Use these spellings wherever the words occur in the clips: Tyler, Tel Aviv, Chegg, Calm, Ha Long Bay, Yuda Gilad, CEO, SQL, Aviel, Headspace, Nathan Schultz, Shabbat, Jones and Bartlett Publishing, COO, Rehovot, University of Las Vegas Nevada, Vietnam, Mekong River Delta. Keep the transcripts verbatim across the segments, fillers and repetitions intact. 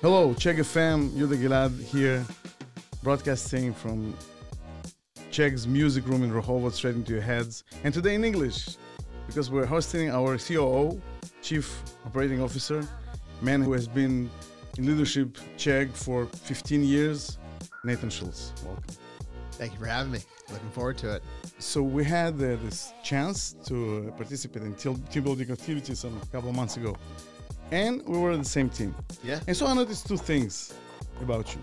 Hello, Chegg F M, Yuda Gilad here, broadcasting from Chegg's music room in Rehovot, straight into your heads. And today in English, because we're hosting our C O O, Chief Operating Officer, man who has been in leadership Chegg for fifteen years, Nathan Schultz. Welcome. Thank you for having me. Looking forward to it. So we had uh, this chance to participate in team building activities some, a couple of months ago. And we were on the same team. Yeah. And so I noticed two things about you.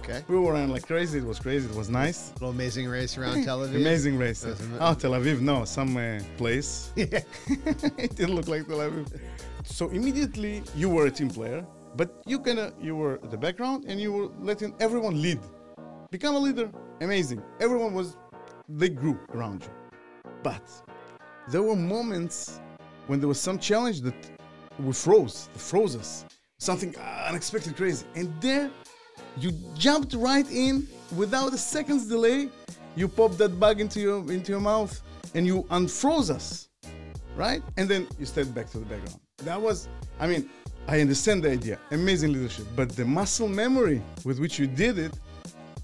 Okay. We were on like crazy. It was crazy. It was nice. A little amazing race around Tel Aviv. Amazing race. Am oh, Tel Aviv. No, some uh, place. Yeah. It didn't look like Tel Aviv. So immediately you were a team player, but you kind of, you were at the background and you were letting everyone lead. Become a leader. Amazing. Everyone was, they grew around you. But there were moments when there was some challenge that we froze, they froze us, something unexpected, crazy. And there, you jumped right in without a second's delay. You popped that bug into your into your mouth and you unfroze us, right? And then you stepped back to the background. That was, I mean, I understand the idea, amazing leadership, but the muscle memory with which you did it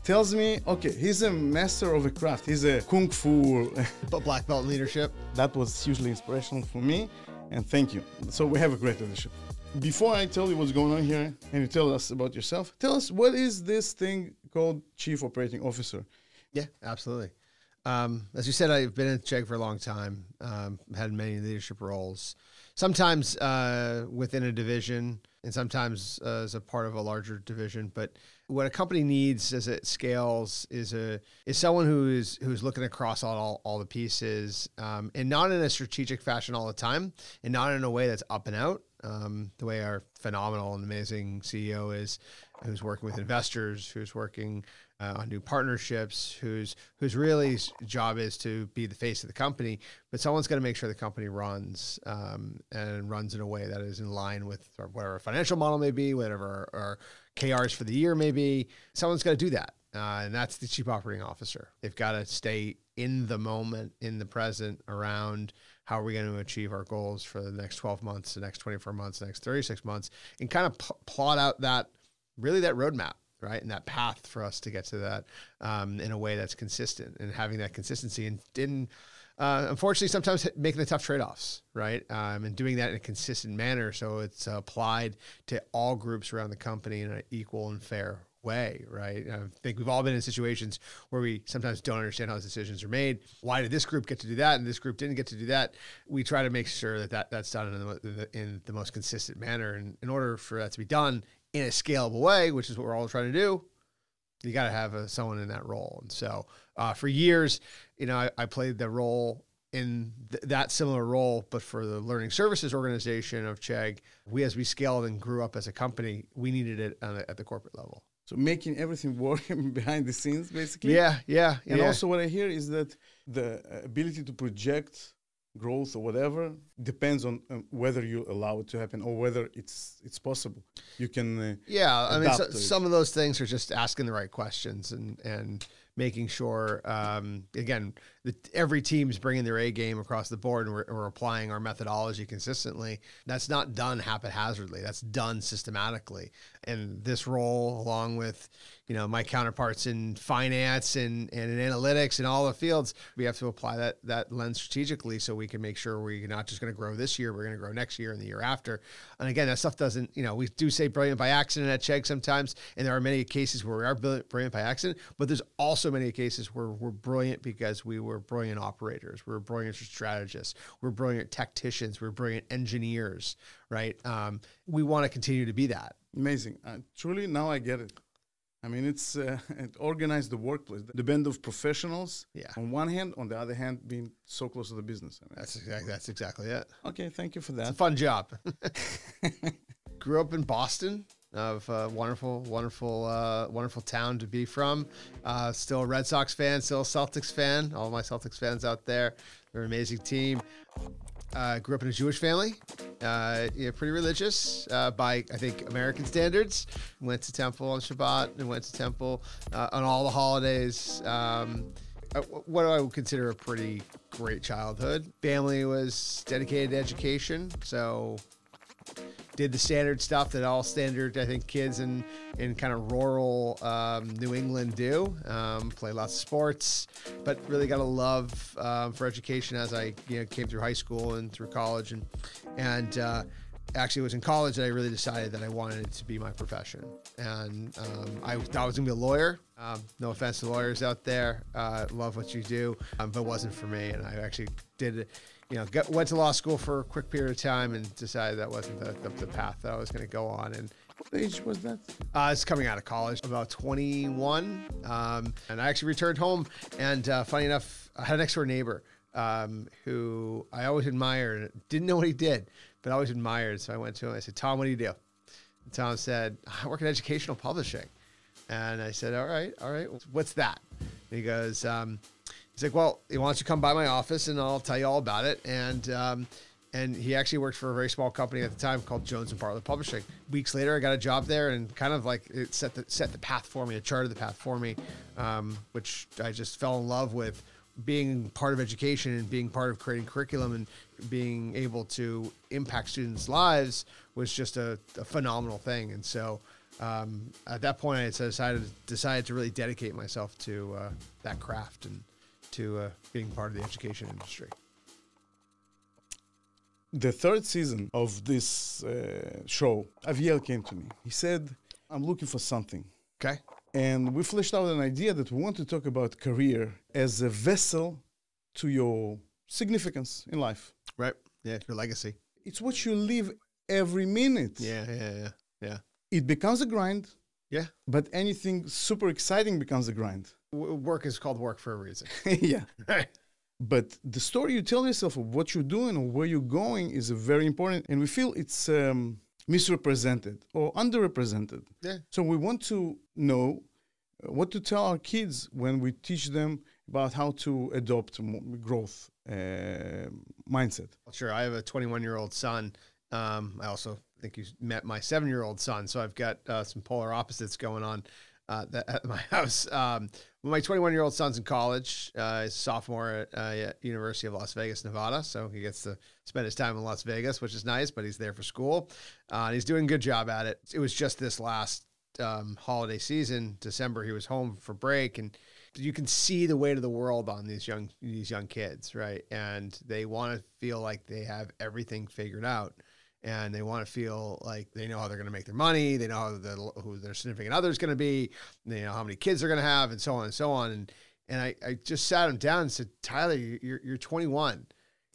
tells me, okay, he's a master of a craft. He's a kung fu. Black belt leadership. That was hugely inspirational for me. And thank you. So we have a great leadership. Before I tell you what's going on here and you tell us about yourself, tell us what is this thing called Chief Operating Officer? Yeah, absolutely. Um, as you said, I've been at Chegg for a long time, um, had many leadership roles, sometimes uh, within a division and sometimes uh, as a part of a larger division. But what a company needs as it scales is a is someone who is who's looking across all all the pieces, um, and not in a strategic fashion all the time, and not in a way that's up and out. Um, the way our phenomenal and amazing C E O is, who's working with investors, who's working uh, on new partnerships, who's whose really job is to be the face of the company, but someone's going to make sure the company runs um, and runs in a way that is in line with our, whatever our financial model may be, whatever our, our K Rs for the year may be. Someone's got to do that, uh, and that's the Chief Operating Officer. They've got to stay in the moment, in the present, around how are we going to achieve our goals for the next twelve months, the next twenty-four months, the next thirty-six months, and kind of pl plot out that, really that roadmap, right? And that path for us to get to that um, in a way that's consistent, and having that consistency and didn't, uh, unfortunately, sometimes making the tough trade-offs, right? Um, and doing that in a consistent manner. So it's applied to all groups around the company in an equal and fair way, right? I think we've all been in situations where we sometimes don't understand how those decisions are made. Why did this group get to do that and this group didn't get to do that? We try to make sure that, that that's done in the, in the most consistent manner. And in order for that to be done in a scalable way, which is what we're all trying to do, you got to have a, someone in that role. And so uh, for years, you know, I, I played the role in th that similar role, but for the learning services organization of Chegg, we, as we scaled and grew up as a company, we needed it on the, at the corporate level. So making everything work behind the scenes, basically. Yeah, yeah. And yeah. Also what I hear is that the ability to project growth or whatever depends on um, whether you allow it to happen or whether it's it's possible. You can uh, yeah. I mean, so, some of those things are just asking the right questions and and making sure um, again that every team's bringing their A game across the board, and we're, we're applying our methodology consistently. That's not done haphazardly. That's done systematically. And this role, along with you know my counterparts in finance and and in analytics and all the fields, we have to apply that that lens strategically so we can make sure we're not just going to grow this year. We're going to grow next year and the year after. And again, that stuff doesn't. You know, we do say brilliant by accident at Chegg sometimes, and there are many cases where we are brilliant by accident. But there's also many cases where we're brilliant because we were brilliant operators, we were brilliant strategists, we're brilliant tacticians, we're brilliant engineers, right? Um, we want to continue to be that. Amazing. Uh, truly, now I get it. I mean, it's uh, it organized the workplace, the band of professionals yeah. on one hand, on the other hand, being so close to the business. I mean, that's, exactly, that's exactly it. Okay, thank you for that. It's a fun job. Grew up in Boston. Of uh, wonderful, wonderful, uh, wonderful town to be from. Uh, still a Red Sox fan, still a Celtics fan. All my Celtics fans out there, they're an amazing team. Uh, grew up in a Jewish family, uh, yeah, pretty religious uh, by, I think, American standards. Went to temple on Shabbat and went to temple uh, on all the holidays. Um, what I would consider a pretty great childhood. Family was dedicated to education, so did the standard stuff that all standard, I think, kids in, in kind of rural um, New England do, um, play lots of sports, but really got a love uh, for education as I you know, came through high school and through college. And, and uh, actually, it was in college that I really decided that I wanted it to be my profession. And um, I thought I was going to be a lawyer. Um, no offense to lawyers out there, uh, love what you do, um, but it wasn't for me. And I actually did it. You know, got, went to law school for a quick period of time and decided that wasn't the, the, the path that I was going to go on. And what age was that? Uh, it's coming out of college, about twenty-one. Um, and I actually returned home. And uh, funny enough, I had an next door neighbor um, who I always admired. Didn't know what he did, but I always admired. So I went to him and I said, "Tom, what do you do?" And Tom said, "I work in educational publishing." And I said, all right, all right, what's that?" And he goes, um, he's like, "Well, why don't you come by my office and I'll tell you all about it." And um, and he actually worked for a very small company at the time called Jones and Bartlett Publishing. Weeks later, I got a job there, and kind of like it set the set the path for me, it charted the path for me, um, which I just fell in love with, being part of education and being part of creating curriculum and being able to impact students' lives was just a, a phenomenal thing. And so um, at that point, I decided decided to really dedicate myself to uh, that craft and to uh, being part of the education industry. The third season of this uh, show, Aviel came to me. He said, "I'm looking for something." Okay. And we fleshed out an idea that we want to talk about career as a vessel to your significance in life. Right. Yeah, your legacy. It's what you live every minute. Yeah, yeah, yeah, yeah. It becomes a grind. Yeah. But anything super exciting becomes a grind. Work is called work for a reason. Yeah. Right. But the story you tell yourself of what you're doing or where you're going is very important. And we feel it's um, misrepresented or underrepresented. Yeah. So we want to know what to tell our kids when we teach them about how to adopt growth uh, mindset. Sure. I have a twenty-one-year-old son. Um, I also think you met my seven-year-old son. So I've got uh, some polar opposites going on. Uh, that, at my house. Um, my twenty-one-year-old son's in college. Uh, he's a sophomore at uh, University of Las Vegas, Nevada. So he gets to spend his time in Las Vegas, which is nice, but he's there for school. Uh, and he's doing a good job at it. It was just this last um, holiday season, December, he was home for break. And you can see the weight of the world on these young, these young kids, right? And they want to feel like they have everything figured out. And they want to feel like they know how they're going to make their money. They know how who their significant other is going to be. They know how many kids they're going to have, and so on and so on. And and I, I just sat him down and said, "Tyler, you're you're twenty-one.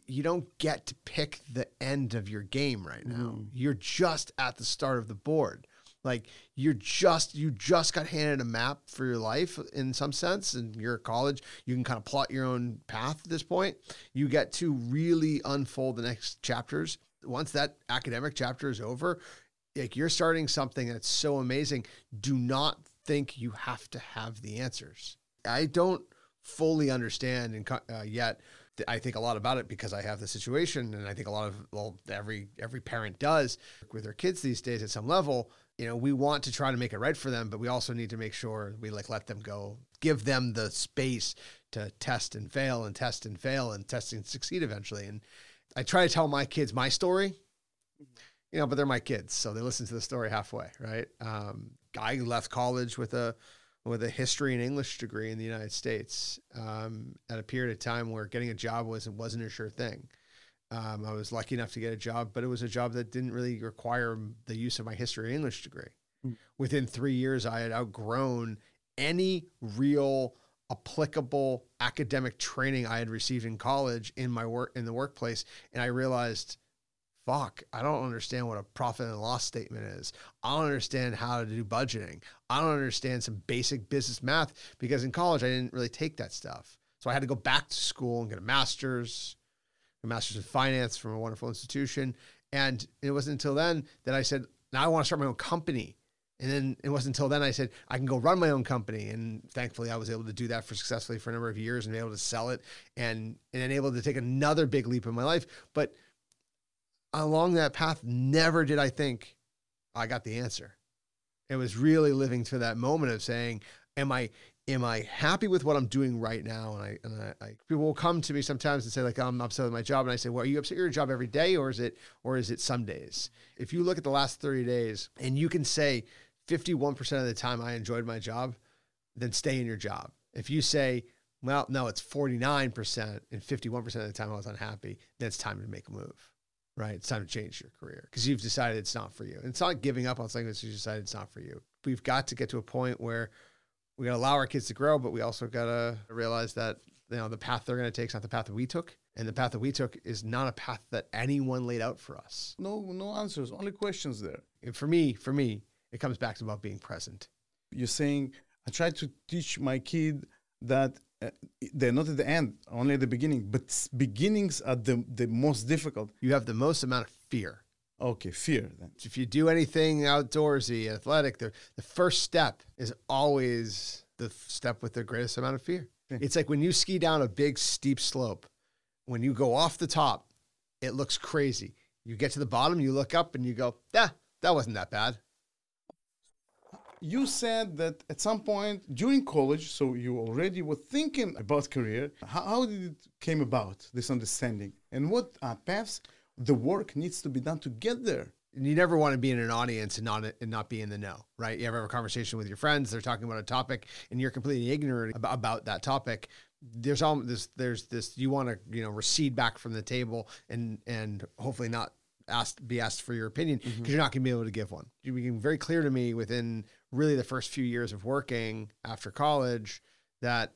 You don't get to pick the end of your game right now. Mm. You're just at the start of the board. Like you're just you just got handed a map for your life in some sense, and you're at college. You can kind of plot your own path at this point. You get to really unfold the next chapters." Once that academic chapter is over, like you're starting something that's so amazing. Do not think you have to have the answers. I don't fully understand and uh, yet I think a lot about it because I have the situation, and I think a lot of well, every every parent does with their kids these days at some level. You know, we want to try to make it right for them, but we also need to make sure we like let them go, give them the space to test and fail and test and fail and test and succeed eventually. And I try to tell my kids my story, you know, but they're my kids, so they listen to the story halfway, right? Um, I left college with a with a history and English degree in the United States um, at a period of time where getting a job wasn't wasn't a sure thing. Um, I was lucky enough to get a job, but it was a job that didn't really require the use of my history and English degree. Mm. Within three years, I had outgrown any real applicable academic training I had received in college in my work in the workplace. And I realized, fuck, I don't understand what a profit and loss statement is. I don't understand how to do budgeting. I don't understand some basic business math because in college, I didn't really take that stuff. So I had to go back to school and get a master's, a master's in finance from a wonderful institution. And it wasn't until then that I said, now I want to start my own company. And then it wasn't until then I said, I can go run my own company. And thankfully I was able to do that for successfully for a number of years and able to sell it and, and then able to take another big leap in my life. But along that path, never did I think I got the answer. It was really living to that moment of saying, am I, am I happy with what I'm doing right now? And I, and I, I people will come to me sometimes and say, like, I'm upset with my job. And I say, well, are you upset with your job every day, or is it, or is it some days? If you look at the last thirty days and you can say fifty-one percent of the time I enjoyed my job, then stay in your job. If you say, well, no, it's forty-nine percent and fifty-one percent of the time I was unhappy, then it's time to make a move, right? It's time to change your career because you've decided it's not for you. And it's not giving up on something that you decided it's not for you. We've got to get to a point where we gotta allow our kids to grow, but we also gotta realize that, you know, the path they're gonna take is not the path that we took. And the path that we took is not a path that anyone laid out for us. No, no answers, only questions there. And for me, for me, it comes back to about being present. You're saying, I try to teach my kid that uh, they're not at the end, only at the beginning, but beginnings are the, the most difficult. You have the most amount of fear. Okay, fear. Then. If you do anything outdoorsy, athletic, the, the first step is always the step with the greatest amount of fear. Okay. It's like when you ski down a big steep slope, when you go off the top, it looks crazy. You get to the bottom, you look up and you go, ah, that wasn't that bad. You said that at some point during college, so you already were thinking about career. How, how did it came about, this understanding? And what uh, paths the work needs to be done to get there? And you never want to be in an audience and not and not be in the know, right? You ever have a conversation with your friends, they're talking about a topic, and you're completely ignorant about, about that topic. There's all this, there's this, you want to, you know, recede back from the table and and hopefully not asked be asked for your opinion, because mm-hmm. you're not going to be able to give one. You became very clear to me within really the first few years of working after college that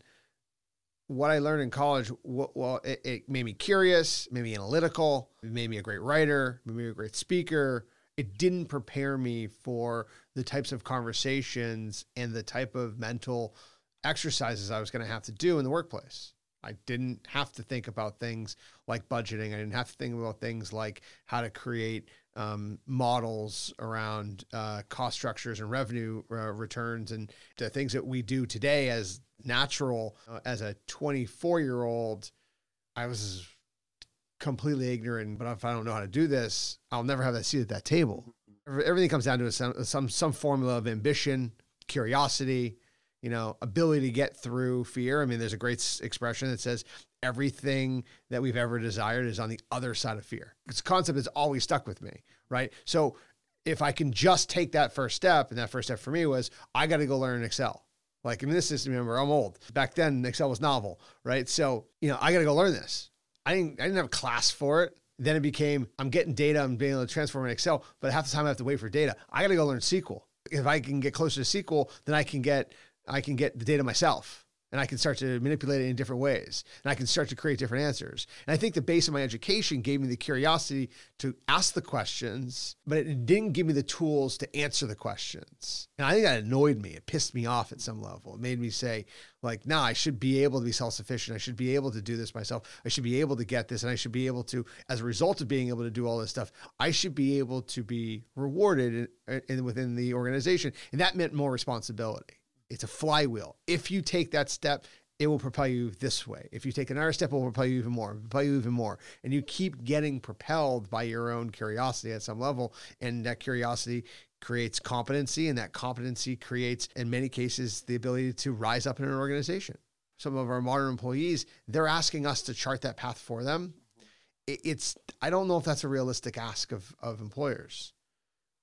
what I learned in college, well, it, it made me curious, made me analytical, it made me a great writer, made me a great speaker. It didn't prepare me for the types of conversations and the type of mental exercises I was going to have to do in the workplace. I didn't have to think about things like budgeting. I didn't have to think about things like how to create um, models around uh, cost structures and revenue uh, returns and the things that we do today as natural. Uh, as a twenty-four-year-old, I was completely ignorant, but if I don't know how to do this, I'll never have that seat at that table. Everything comes down to some some, some formula of ambition, curiosity, you know, ability to get through fear. I mean, there's a great expression that says everything that we've ever desired is on the other side of fear. This concept has always stuck with me, right? So if I can just take that first step, and that first step for me was, I got to go learn Excel. Like, I mean, this is, remember, I'm old. Back then, Excel was novel, right? So, you know, I got to go learn this. I didn't, I didn't have a class for it. Then it became, I'm getting data, I'm being able to transform in Excel, but half the time I have to wait for data. I got to go learn S Q L. If I can get closer to S Q L, then I can get I can get the data myself, and I can start to manipulate it in different ways, and I can start to create different answers. And I think the base of my education gave me the curiosity to ask the questions, but it didn't give me the tools to answer the questions. And I think that annoyed me. It pissed me off at some level. It made me say, like, nah, I should be able to be self-sufficient. I should be able to do this myself. I should be able to get this. And I should be able to, as a result of being able to do all this stuff, I should be able to be rewarded in, in, within the organization. And that meant more responsibility. It's a flywheel. If you take that step, it will propel you this way. If you take another step, it will propel you even more, propel you even more. And you keep getting propelled by your own curiosity at some level. And that curiosity creates competency, and that competency creates, in many cases, the ability to rise up in an organization. Some of our modern employees, they're asking us to chart that path for them. It's, I don't know if that's a realistic ask of, of employers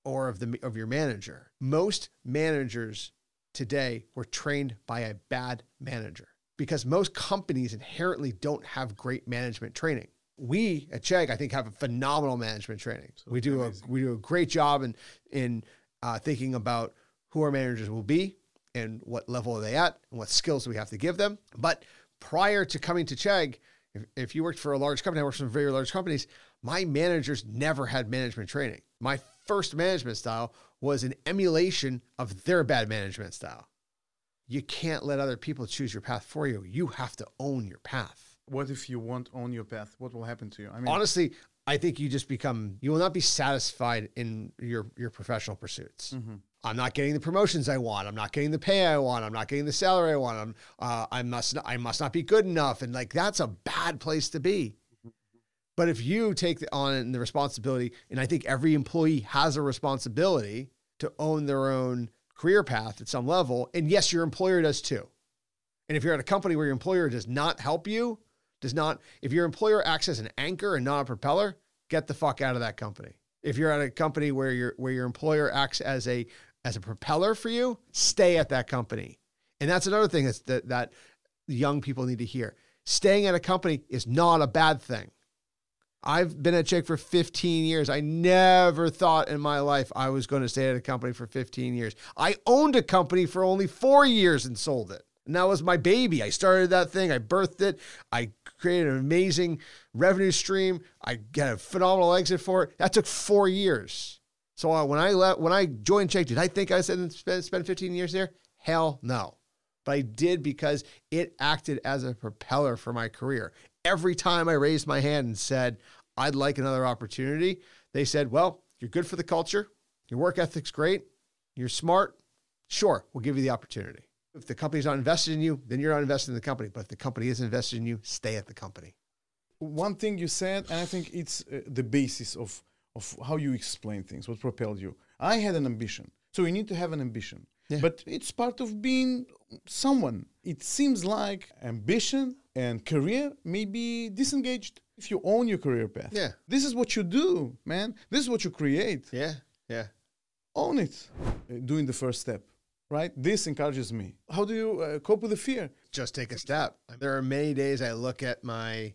or of the, of your manager. Most managers today we're trained by a bad manager, because most companies inherently don't have great management training. We at Chegg, I think, have a phenomenal management training. So we do amazing. a we do a great job in in uh, thinking about who our managers will be and what level are they at and what skills we have to give them. But prior to coming to Chegg, if, if you worked for a large company, I worked for very large companies. My managers never had management training. My first management style was an emulation of their bad management style. You can't let other people choose your path for you. You have to own your path. What if you won't own your path? What will happen to you? I mean, honestly, I think you just become, you will not be satisfied in your, your professional pursuits. Mm-hmm. I'm not getting the promotions I want. I'm not getting the pay I want. I'm not getting the salary I want. I'm, uh, I must, I must not be good enough. And like, that's a bad place to be. But if you take on the responsibility, and I think every employee has a responsibility to own their own career path at some level, and yes, your employer does too. And if you're at a company where your employer does not help you, does not, if your employer acts as an anchor and not a propeller, get the fuck out of that company. If you're at a company where your where your employer acts as a as a propeller for you, stay at that company. And that's another thing that's that, that young people need to hear. Staying at a company is not a bad thing. I've been at Chegg for fifteen years. I never thought in my life I was going to stay at a company for fifteen years. I owned a company for only four years and sold it. And that was my baby. I started that thing. I birthed it. I created an amazing revenue stream. I got a phenomenal exit for it. That took four years. So uh, when I left, when I joined Chegg, did I think I said spend fifteen years there? Hell no. But I did, because it acted as a propeller for my career. Every time I raised my hand and said, I'd like another opportunity, they said, well, you're good for the culture. Your work ethic's great. You're smart. Sure, we'll give you the opportunity. If the company's not invested in you, then you're not invested in the company. But if the company is invested in you, stay at the company. One thing you said, and I think it's uh, the basis of, of how you explain things, what propelled you. I had an ambition. So you need to have an ambition. Yeah. But it's part of being someone. It seems like ambition and career may be disengaged if you own your career path. Yeah. This is what you do, man. This is what you create. Yeah, yeah. Own it. Uh, doing the first step. Right? This encourages me. How do you uh, cope with the fear? Just take a step. There are many days I look at my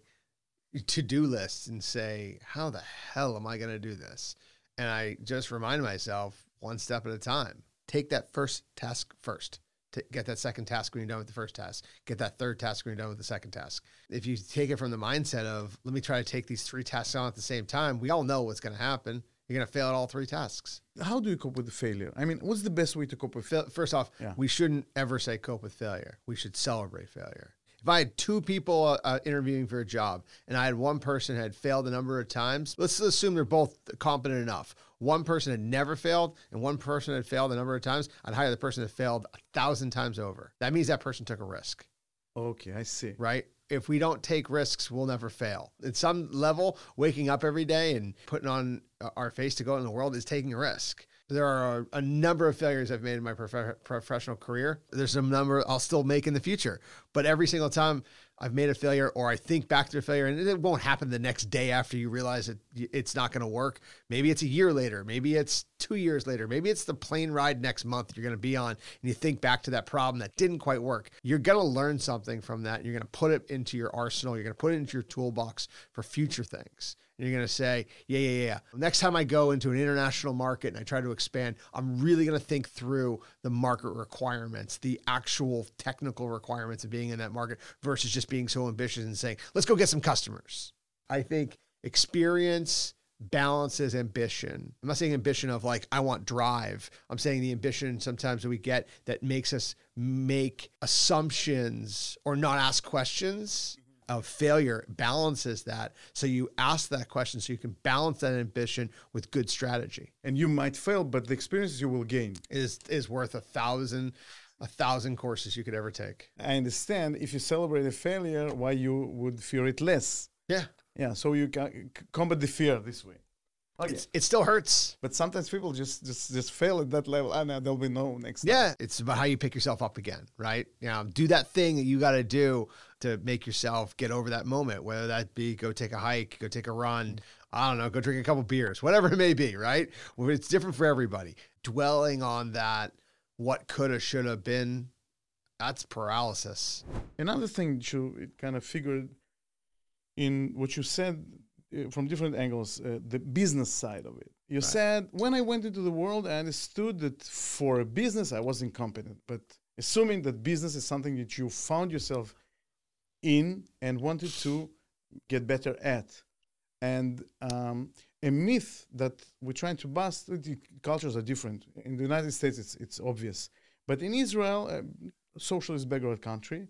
to-do list and say, how the hell am I going to do this? And I just remind myself, one step at a time. Take that first task first. T- get that second task when you're done with the first task. Get that third task when you're done with the second task. If you take it from the mindset of, let me try to take these three tasks on at the same time, we all know what's going to happen. You're going to fail at all three tasks. How do you cope with the failure? I mean, what's the best way to cope with failure? First off, yeah. We shouldn't ever say cope with failure. We should celebrate failure. If I had two people uh, interviewing for a job and I had one person had failed a number of times, let's assume they're both competent enough. One person had never failed and one person had failed a number of times, I'd hire the person that failed a thousand times over. That means that person took a risk. Okay, I see. Right? If we don't take risks, we'll never fail. At some level, waking up every day and putting on our face to go out in the world is taking a risk. There are a number of failures I've made in my prof- professional career. There's a number I'll still make in the future. But every single time I've made a failure or I think back to a failure, and it won't happen the next day after you realize that it's not going to work. Maybe it's a year later. Maybe it's two years later. Maybe it's the plane ride next month that you're going to be on, and you think back to that problem that didn't quite work. You're going to learn something from that. You're going to put it into your arsenal. You're going to put it into your toolbox for future things. You're going to say, yeah, yeah, yeah. Next time I go into an international market and I try to expand, I'm really going to think through the market requirements, the actual technical requirements of being in that market versus just being so ambitious and saying, let's go get some customers. I think experience balances ambition. I'm not saying ambition of like, I want drive. I'm saying the ambition sometimes that we get that makes us make assumptions or not ask questions. Of failure balances that. So you ask that question so you can balance that ambition with good strategy. And you might fail, but the experience you will gain is is worth a thousand a thousand courses you could ever take. I understand if you celebrate a failure, why you would fear it less. Yeah. Yeah, so you can combat the fear this way. Okay. It's, it still hurts. But sometimes people just just, just fail at that level and there'll be no next time. Yeah, it's about how you pick yourself up again, right? You know, do that thing that you got to do to make yourself get over that moment, whether that be go take a hike, go take a run, I don't know, go drink a couple beers, whatever it may be, right? Well, it's different for everybody. Dwelling on that, what coulda, shoulda been, that's paralysis. Another thing that you kind of figured in what you said, from different angles, uh, the business side of it. You right. said, when I went into the world, I understood that for a business, I was incompetent. But assuming that business is something that you found yourself in and wanted to get better at. And um, a myth that we're trying to bust, the cultures are different. In the United States, it's, it's obvious. But in Israel, a socialist background country,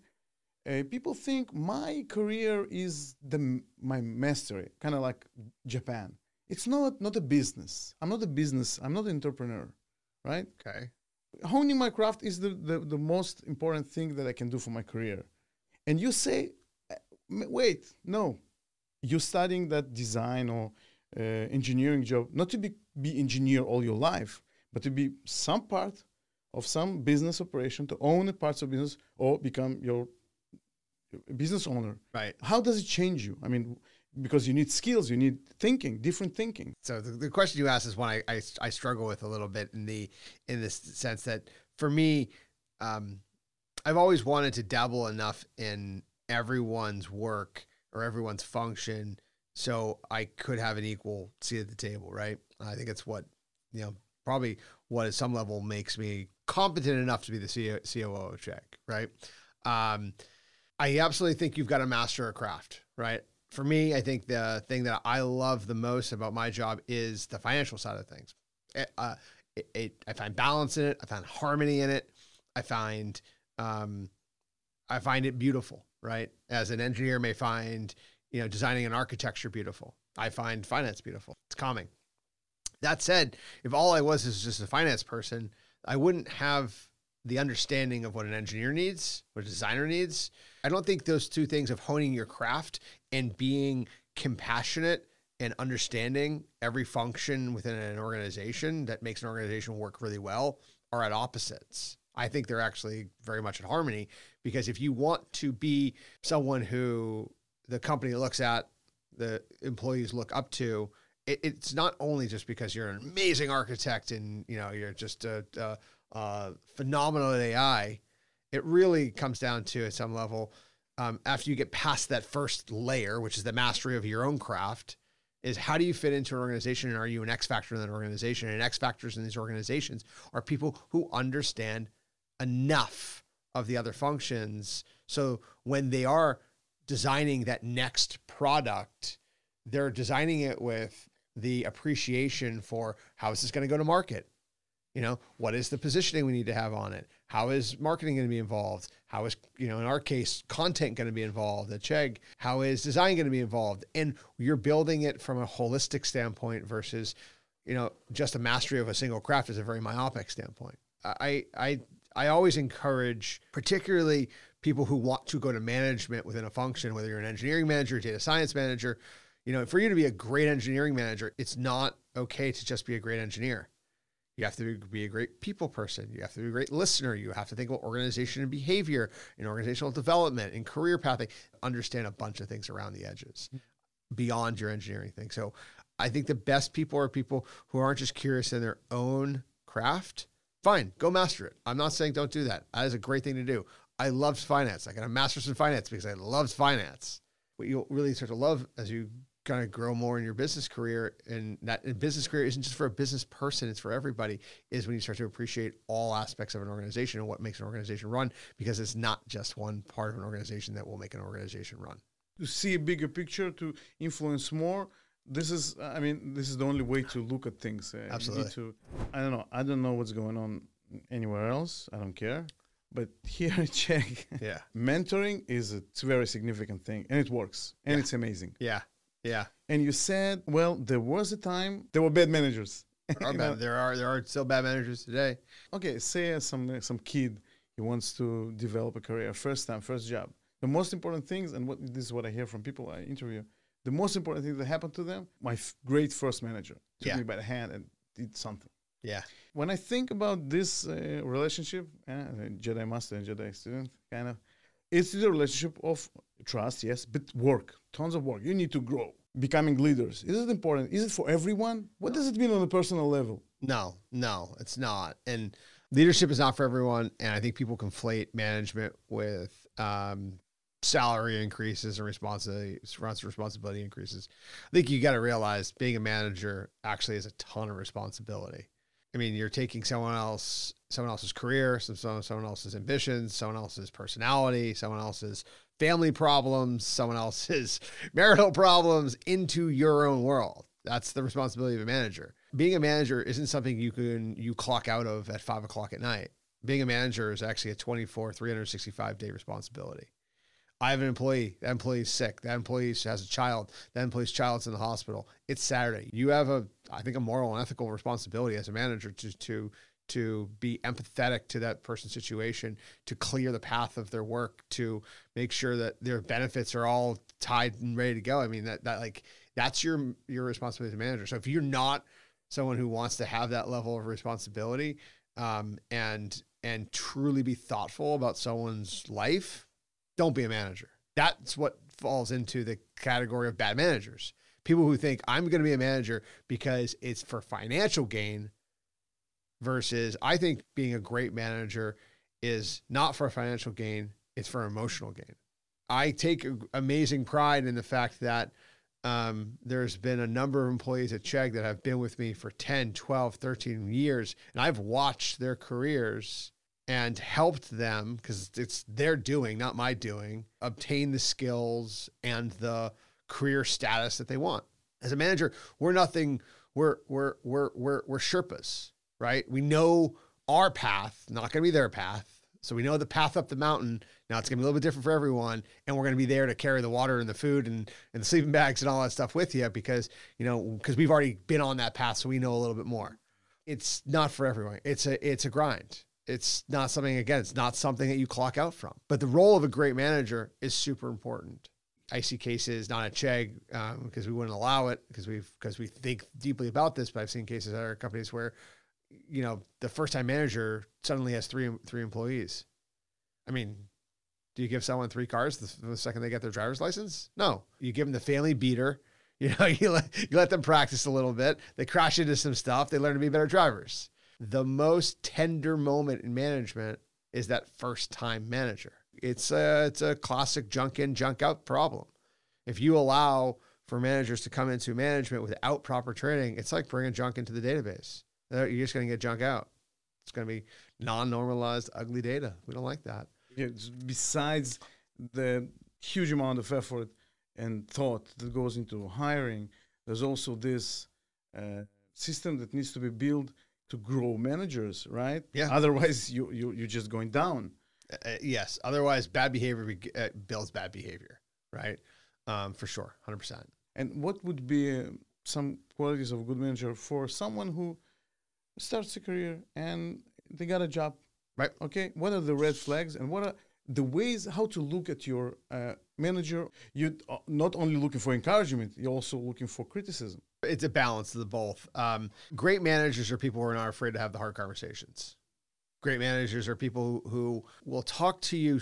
Uh, people think my career is the my mastery, kind of like Japan. It's not not a business. I'm not a business. I'm not an entrepreneur, right? Okay. Honing my craft is the, the, the most important thing that I can do for my career. And you say, wait, no. You're studying that design or uh, engineering job, not to be, be engineer all your life, but to be some part of some business operation to own the parts of business or become your business owner. Right. How does it change you? I mean, because you need skills, you need thinking, different thinking. So the, the question you asked is one I, I, I struggle with a little bit in the in this sense that for me, um, I've always wanted to dabble enough in everyone's work or everyone's function so I could have an equal seat at the table, right? I think it's what, you know, probably what at some level makes me competent enough to be the C O O of Chegg, right? Um, I absolutely think you've got to master a craft, right? For me, I think the thing that I love the most about my job is the financial side of things. It, uh, it, it, I find balance in it. I find harmony in it. I find, um, I find it beautiful, right? As an engineer may find, you know, designing an architecture beautiful. I find finance beautiful. It's calming. That said, if all I was is just a finance person, I wouldn't have the understanding of what an engineer needs, what a designer needs. I don't think those two things of honing your craft and being compassionate and understanding every function within an organization that makes an organization work really well are at opposites. I think they're actually very much in harmony, because if you want to be someone who the company looks at, the employees look up to, it's not only just because you're an amazing architect and, you know, you're just a, a, a phenomenal A I. It really comes down to, at some level, um, after you get past that first layer, which is the mastery of your own craft, is how do you fit into an organization, and are you an X factor in that organization? And X factors in these organizations are people who understand enough of the other functions, so when they are designing that next product, they're designing it with the appreciation for how is this going to go to market? You know, what is the positioning we need to have on it? How is marketing going to be involved? How is, you know, in our case, content going to be involved at Chegg? How is design going to be involved? And you're building it from a holistic standpoint versus, you know, just a mastery of a single craft is a very myopic standpoint. I, I, I always encourage, particularly people who want to go to management within a function, whether you're an engineering manager, data science manager, you know, for you to be a great engineering manager, it's not okay to just be a great engineer. You have to be a great people person. You have to be a great listener. You have to think about organization and behavior and organizational development and career pathing. Understand a bunch of things around the edges beyond your engineering thing. So I think the best people are people who aren't just curious in their own craft. Fine, go master it. I'm not saying don't do that. That is a great thing to do. I loved finance. I got a master's in finance because I loved finance. What you'll really start to love as you kind of grow more in your business career, and that and business career isn't just for a business person, it's for everybody, is when you start to appreciate all aspects of an organization and what makes an organization run, because it's not just one part of an organization that will make an organization run. To see a bigger picture, to influence more, this is, I mean, this is the only way to look at things. Uh, Absolutely. You need to, I don't know. I don't know what's going on anywhere else. I don't care. But here at Chegg, yeah. mentoring is a very significant thing, and it works, and yeah. it's amazing. Yeah. Yeah. And you said, well, there was a time there were bad managers. There are, bad, there are, there are still bad managers today. Okay. Say uh, some, some kid, he wants to develop a career, first time, first job. The most important things, and what, this is what I hear from people I interview, the most important thing that happened to them, my f- great first manager took yeah. me by the hand and did something. Yeah. When I think about this uh, relationship, uh, Jedi master and Jedi student, kind of, it's the relationship of trust, yes, but work, tons of work. You need to grow, becoming leaders. Is it important? Is it for everyone? What no. does it mean on a personal level? No, no, it's not. And leadership is not for everyone. And I think people conflate management with um, salary increases and responsibility, responsibility increases. I think you got to realize being a manager actually is a ton of responsibility. I mean, you're taking someone else, someone else's career, someone, someone else's ambitions, someone else's personality, someone else's family problems, someone else's marital problems into your own world. That's the responsibility of a manager. Being a manager isn't something you can, you clock out of at five o'clock at night. Being a manager is actually a twenty-four, three sixty-five day responsibility. I have an employee, that employee's sick, that employee has a child, that employee's child's in the hospital. It's Saturday. You have a, I think, a moral and ethical responsibility as a manager to to to be empathetic to that person's situation, to clear the path of their work, to make sure that their benefits are all tied and ready to go. I mean, that that like that's your your responsibility as a manager. So if you're not someone who wants to have that level of responsibility, um, and and truly be thoughtful about someone's life, don't be a manager. That's what falls into the category of bad managers. People who think I'm going to be a manager because it's for financial gain, versus I think being a great manager is not for financial gain. It's for emotional gain. I take amazing pride in the fact that um, there's been a number of employees at Chegg that have been with me for ten, twelve, thirteen years. And I've watched their careers and helped them, because it's their doing, not my doing, obtain the skills and the career status that they want. As a manager, we're nothing, we're, we're, we're, we're, we're Sherpas, right? We know our path, not going to be their path. So we know the path up the mountain. Now it's going to be a little bit different for everyone. And we're going to be there to carry the water and the food and, and the sleeping bags and all that stuff with you, because, you know, because we've already been on that path. So we know a little bit more. It's not for everyone. It's a, it's a grind. It's not something, again, it's not something that you clock out from, but the role of a great manager is super important. I see cases, not at Chegg, um, because we wouldn't allow it, because we've, because we think deeply about this, but I've seen cases at other companies where, you know, the first time manager suddenly has three, three employees. I mean, do you give someone three cars the, the second they get their driver's license? No, you give them the family beater. You know, you let, you let them practice a little bit. They crash into some stuff. They learn to be better drivers. The most tender moment in management is that first time manager. It's a, it's a classic junk in, junk out problem. If you allow for managers to come into management without proper training, it's like bringing junk into the database. You're just going to get junk out. It's going to be non-normalized, ugly data. We don't like that. Yeah, besides the huge amount of effort and thought that goes into hiring, there's also this uh, system that needs to be built to grow managers, right? Yeah. Otherwise, you, you, you're just going down. Uh, yes. Otherwise, bad behavior be, uh, builds bad behavior, right? Um, for sure, one hundred percent. And what would be uh, some qualities of a good manager for someone who starts a career and they got a job? Right. Okay. What are the red flags, and what are the ways how to look at your uh, manager? You're not only looking for encouragement, you're also looking for criticism. It's a balance of the both. Um, great managers are people who are not afraid to have the hard conversations. Great managers are people who will talk to you.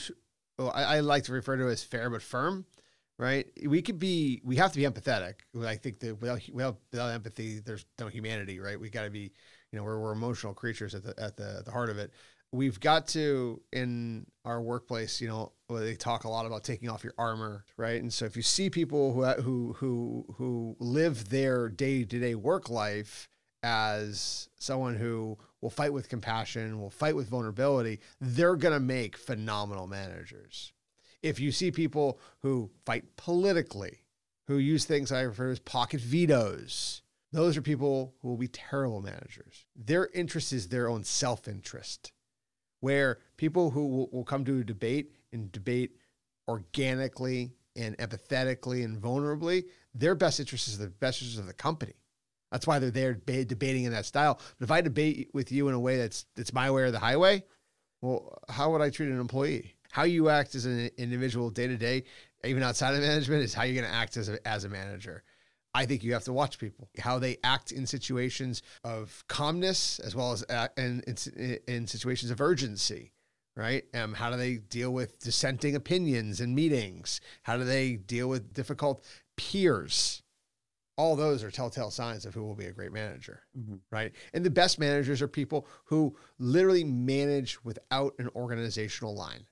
Well, I, I like to refer to it as fair but firm, right? We could be, we have to be empathetic. I think that without, without, without empathy, there's no humanity, right? We got to be, you know, we're, we're emotional creatures at the, at the, at the heart of it. We've got to, in our workplace, you know, they talk a lot about taking off your armor, right? And so if you see people who, who, who, who live their day-to-day work life as someone who will fight with compassion, will fight with vulnerability, they're going to make phenomenal managers. If you see people who fight politically, who use things I refer to as pocket vetoes, those are people who will be terrible managers. Their interest is their own self-interest, where people who will, will come to a debate and debate organically and empathetically and vulnerably, their best interest is the best interest of the company. That's why they're there debating in that style. But if I debate with you in a way that's that's my way or the highway, well, how would I treat an employee? How you act as an individual day-to-day, even outside of management, is how you're going to act as a, as a manager. I think you have to watch people, how they act in situations of calmness as well as uh, in, in, in situations of urgency, right? Um, how do they deal with dissenting opinions in meetings? How do they deal with difficult peers? All those are telltale signs of who will be a great manager, mm-hmm. right? And the best managers are people who literally manage without an organizational line.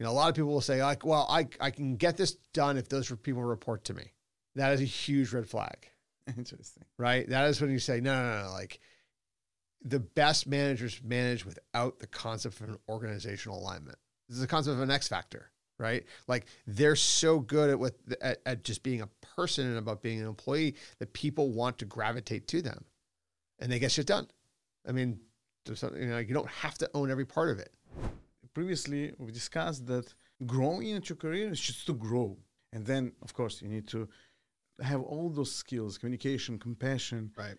You know, a lot of people will say, like, well, I, I can get this done if those people report to me. That is a huge red flag. Interesting. Right? That is when you say, no, no, no, like, the best managers manage without the concept of an organizational alignment. This is the concept of an X factor, right? Like, they're so good at what at, at just being a person and about being an employee that people want to gravitate to them, and they get shit done. I mean, there's something, you know, you don't have to own every part of it. Previously, we discussed that growing into your career is just to grow. And then, of course, you need to have all those skills, communication, compassion. Right.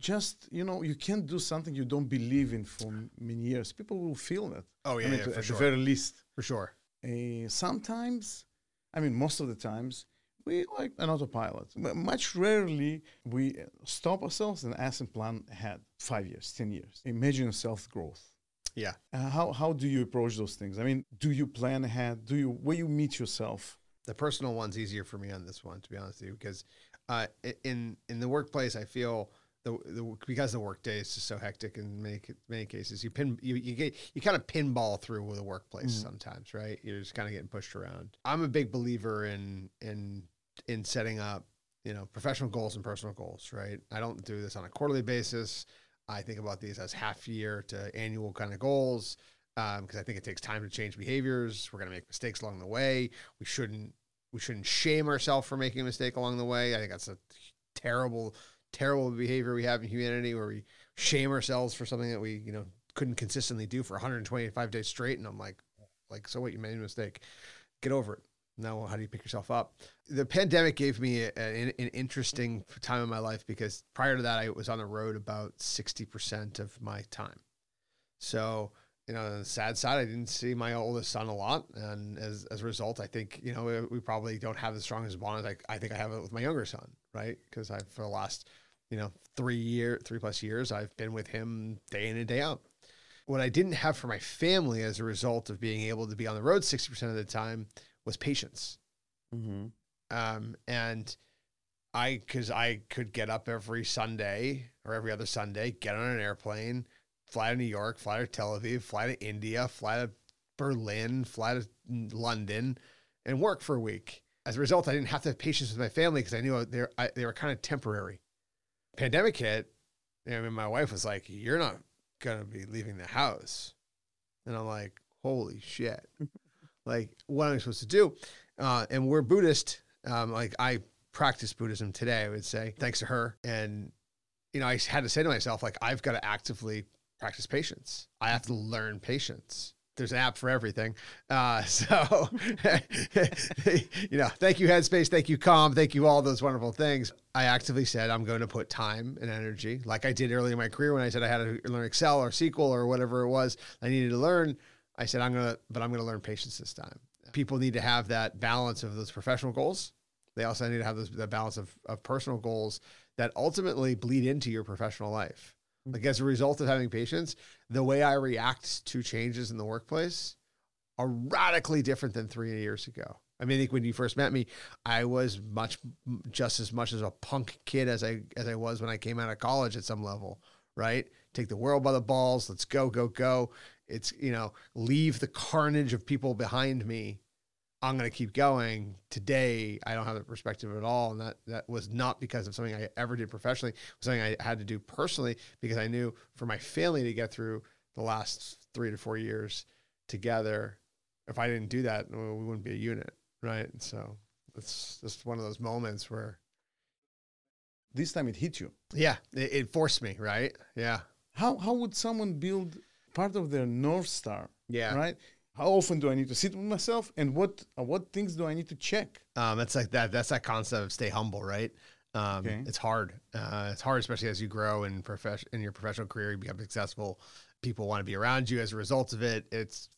Just, you know, you can't do something you don't believe in for many years. People will feel that. Oh, yeah, I mean, yeah, to, for at sure. At the very least. For sure. Uh, sometimes, I mean, most of the times, we like an autopilot. Much rarely we stop ourselves and ask and plan ahead five years, ten years. Imagine self-growth. Yeah. Uh, how how do you approach those things? I mean, do you plan ahead? Do you where you meet yourself? The personal one's easier for me on this one, to be honest with you, because uh, in in the workplace, I feel the, the because the workday is just so hectic in many many cases. You pin you you get you kind of pinball through the workplace mm. sometimes, right? You're just kind of getting pushed around. I'm a big believer in in in setting up, you know, professional goals and personal goals, right? I don't do this on a quarterly basis. I think about these as half year to annual kind of goals because um, I think it takes time to change behaviors. We're going to make mistakes along the way. We shouldn't we shouldn't shame ourselves for making a mistake along the way. I think that's a terrible, terrible behavior we have in humanity where we shame ourselves for something that we, you know, couldn't consistently do for one hundred twenty-five days straight. And I'm like, like, so what? You made a mistake. Get over it. Now, how do you pick yourself up? The pandemic gave me a, a, an interesting time in my life because prior to that, I was on the road about sixty percent of my time. So, you know, on the sad side, I didn't see my oldest son a lot. And as, as a result, I think, you know, we, we probably don't have the strongest bond. I, I think I have it with my younger son, right? Because I, for the last, you know, three year, three plus years, I've been with him day in and day out. What I didn't have for my family as a result of being able to be on the road sixty percent of the time was patience. Mm-hmm. Um, and I, cause I could get up every Sunday or every other Sunday, get on an airplane, fly to New York, fly to Tel Aviv, fly to India, fly to Berlin, fly to London and work for a week. As a result, I didn't have to have patience with my family cause I knew they were, I, they were kind of temporary. Pandemic hit. I mean, my wife was like, you're not going to be leaving the house. And I'm like, holy shit. Like, what am I supposed to do? Uh, and we're Buddhist. Um, like, I practice Buddhism today, I would say, thanks to her. And, you know, I had to say to myself, like, I've got to actively practice patience. I have to learn patience. There's an app for everything. Uh, so, you know, thank you, Headspace. Thank you, Calm. Thank you, all those wonderful things. I actively said, I'm going to put time and energy, like I did earlier in my career when I said I had to learn Excel or S Q L or whatever it was I needed to learn. I said, I'm going to, but I'm going to learn patience this time. People need to have that balance of those professional goals. They also need to have those, the balance of, of personal goals that ultimately bleed into your professional life. Like as a result of having patience, the way I react to changes in the workplace are radically different than three years ago. I mean, I think when you first met me, I was much, just as much as a punk kid as I, as I was when I came out of college at some level, right? Take the world by the balls. Let's go, go, go. It's, you know, leave the carnage of people behind me. I'm going to keep going. Today, I don't have that perspective at all. And that, that was not because of something I ever did professionally. It was something I had to do personally because I knew for my family to get through the last three to four years together, if I didn't do that, we wouldn't be a unit, right? And so it's just one of those moments where... This time it hit you. Yeah, it, it forced me, right? Yeah. How, how would someone build... part of their North Star, yeah, right? How often do I need to sit with myself, and what what things do I need to check? Um, that's like that. That's that concept of stay humble, right? Um, okay. It's hard. Uh, it's hard, especially as you grow in profession in your professional career, you become successful. People want to be around you. As a result of it, it's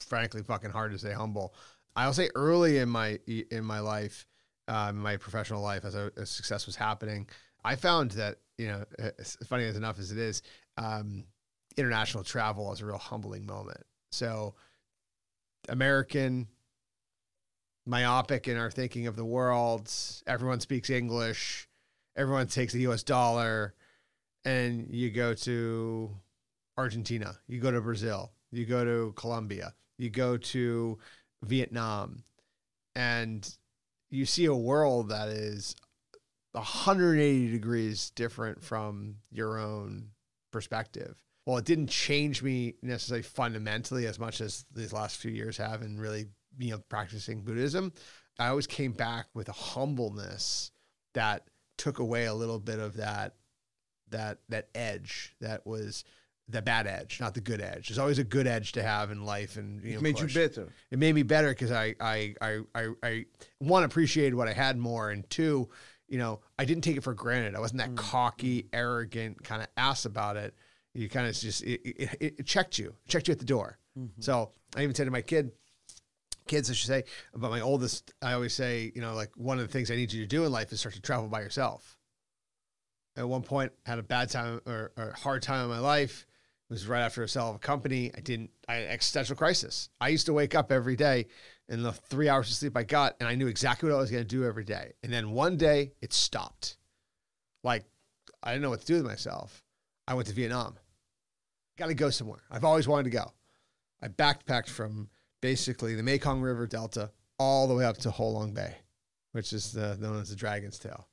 frankly fucking hard to stay humble. I'll say early in my in my life, uh, my professional life, as, a, as success was happening, I found that, you know, as funny as enough as it is. Um, International travel is a real humbling moment. So American, myopic in our thinking of the world, everyone speaks English, everyone takes the U S dollar, and you go to Argentina, you go to Brazil, you go to Colombia, you go to Vietnam, and you see a world that is one hundred eighty degrees different from your own perspective. Well, it didn't change me necessarily fundamentally as much as these last few years have and really, you know, practicing Buddhism. I always came back with a humbleness that took away a little bit of that, that, that edge that was the bad edge, not the good edge. There's always a good edge to have in life. And you know, it made push. You better. It made me better because I, I, I, I, I, one, appreciated what I had more. And two, you know, I didn't take it for granted. I wasn't that mm. cocky, arrogant kind of ass about it. You kind of just, it, it, it checked you, checked you at the door. Mm-hmm. So I even said to my kid, kids, I should say, about my oldest, I always say, you know, like, one of the things I need you to do in life is start to travel by yourself. At one point, I had a bad time or, or hard time in my life. It was right after a sale of a company. I didn't, I had an existential crisis. I used to wake up every day and the three hours of sleep I got, and I knew exactly what I was going to do every day. And then one day it stopped. Like, I didn't know what to do with myself. I went to Vietnam. Got to go somewhere. I've always wanted to go. I backpacked from basically the Mekong River Delta all the way up to Ha Long Bay, which is the, known as the Dragon's Tail.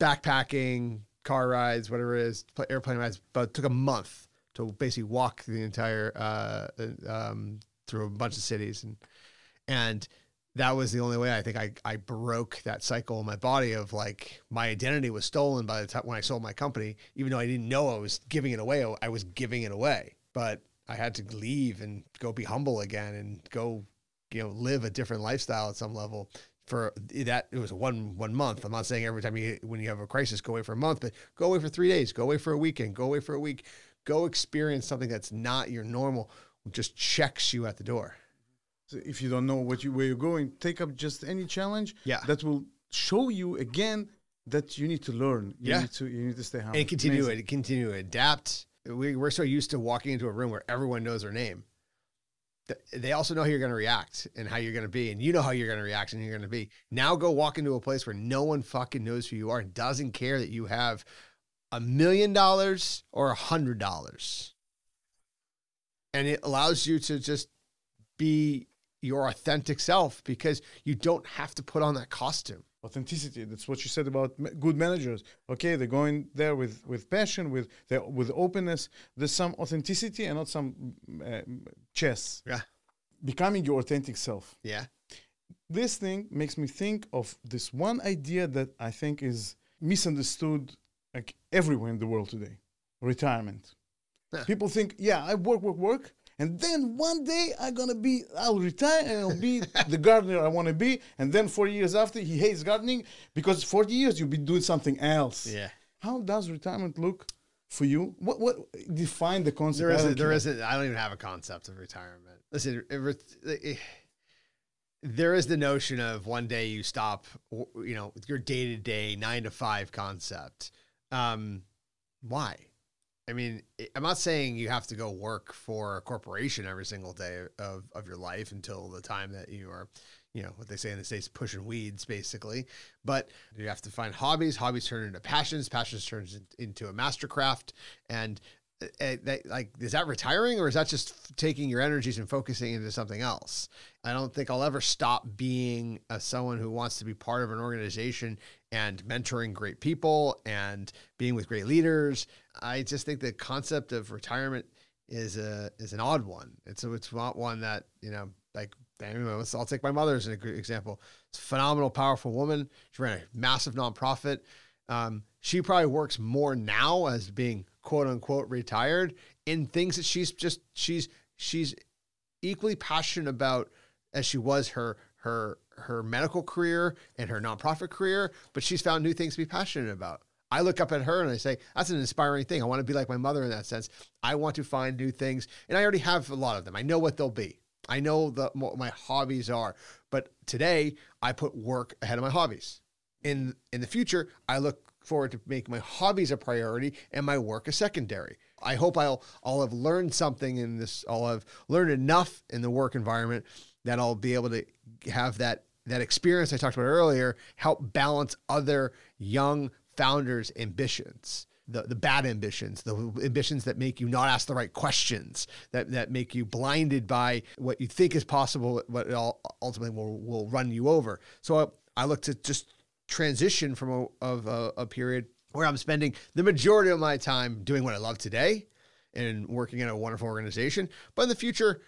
Backpacking, car rides, whatever it is, airplane rides, but it took a month to basically walk the entire, uh, um, through a bunch of cities. And, and that was the only way I think I, I broke that cycle in my body of, like, my identity was stolen by the time when I sold my company, even though I didn't know I was giving it away. I was giving it away, but I had to leave and go be humble again and go, you know, live a different lifestyle at some level. For that, it was one one month. I'm not saying every time you, when you have a crisis, go away for a month, but go away for three days, go away for a weekend, go away for a week, go experience something that's not your normal. Just checks you at the door. So if you don't know what you, where you're going, take up just any challenge. Yeah, that will show you again that you need to learn. You yeah, need to you need to stay humble and continue it, continue adapt. We, we're so used to walking into a room where everyone knows their name. They also know how you're going to react and how you're going to be, and you know how you're going to react and you're going to be. Now go walk into a place where no one fucking knows who you are and doesn't care that you have a million dollars or a hundred dollars. And it allows you to just be your authentic self because you don't have to put on that costume. Authenticity. That's what you said about good managers. Okay, they're going there with with passion, with their, with openness. There's some authenticity and not some uh, chess. Yeah, becoming your authentic self. Yeah, this thing makes me think of this one idea that I think is misunderstood, like, everywhere in the world today: retirement. Huh. People think, yeah, I work, work, work. And then one day I'm gonna be, I'll retire and I'll be the gardener I wanna be. And then forty years after, he hates gardening because forty years you'll be doing something else. Yeah. How does retirement look for you? What what define the concept? There isn't, there isn't, I don't even have a concept of retirement. Listen, it, it, it, there is the notion of one day you stop, you know, your day-to-day nine to five concept. Um, why? I mean, I'm not saying you have to go work for a corporation every single day of, of your life until the time that you are, you know, what they say in the States, pushing weeds, basically. But you have to find hobbies. Hobbies turn into passions. Passions turns into a mastercraft. And uh, that, like, is that retiring, or is that just taking your energies and focusing into something else? I don't think I'll ever stop being a, someone who wants to be part of an organization and mentoring great people and being with great leaders. I just think the concept of retirement is a, is an odd one. It's a, it's not one that, you know, like, anyway, let's, I'll take my mother as an example. It's a phenomenal, powerful woman. She ran a massive nonprofit. Um, she probably works more now as being quote unquote retired in things that she's just, she's, she's equally passionate about as she was her, her, her medical career and her nonprofit career, but she's found new things to be passionate about. I look up at her and I say, that's an inspiring thing. I want to be like my mother in that sense. I want to find new things. And I already have a lot of them. I know what they'll be. I know the, what my hobbies are, but today I put work ahead of my hobbies. In, in the future, I look forward to making my hobbies a priority and my work a secondary. I hope I'll, I'll have learned something in this. I'll have learned enough in the work environment that I'll be able to have that, that experience I talked about earlier, help balance other young founders' ambitions, the, the bad ambitions, the ambitions that make you not ask the right questions, that, that make you blinded by what you think is possible, what ultimately will, will run you over. So I, I look to just transition from a, of a, a period where I'm spending the majority of my time doing what I love today and working in a wonderful organization, but in the future,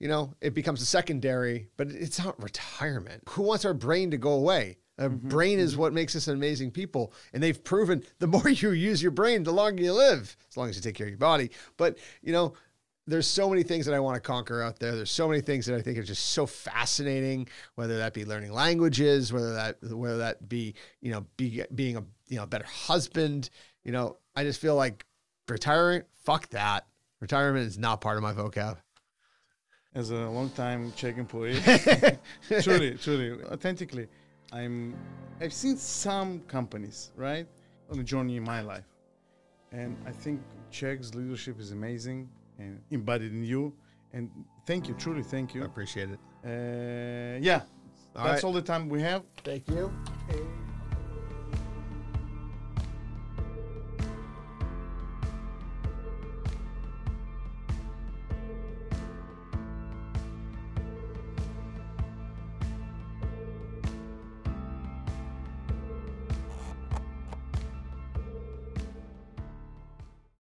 you know, it becomes a secondary, but it's not retirement. Who wants our brain to go away? Our mm-hmm. brain is what makes us amazing people. And they've proven the more you use your brain, the longer you live, as long as you take care of your body. But, you know, there's so many things that I want to conquer out there. There's so many things that I think are just so fascinating, whether that be learning languages, whether that, whether that be, you know, be, being a, you know, better husband. You know, I just feel like retiring, fuck that. Retirement is not part of my vocab. as a long-time Czech employee. Truly, truly, authentically. I'm, I've seen some companies, right, on the journey in my life. And I think Chegg's leadership is amazing and embodied in you. And thank you, truly, thank you. I appreciate it. Uh, yeah, all that's right. All the time we have. Thank you.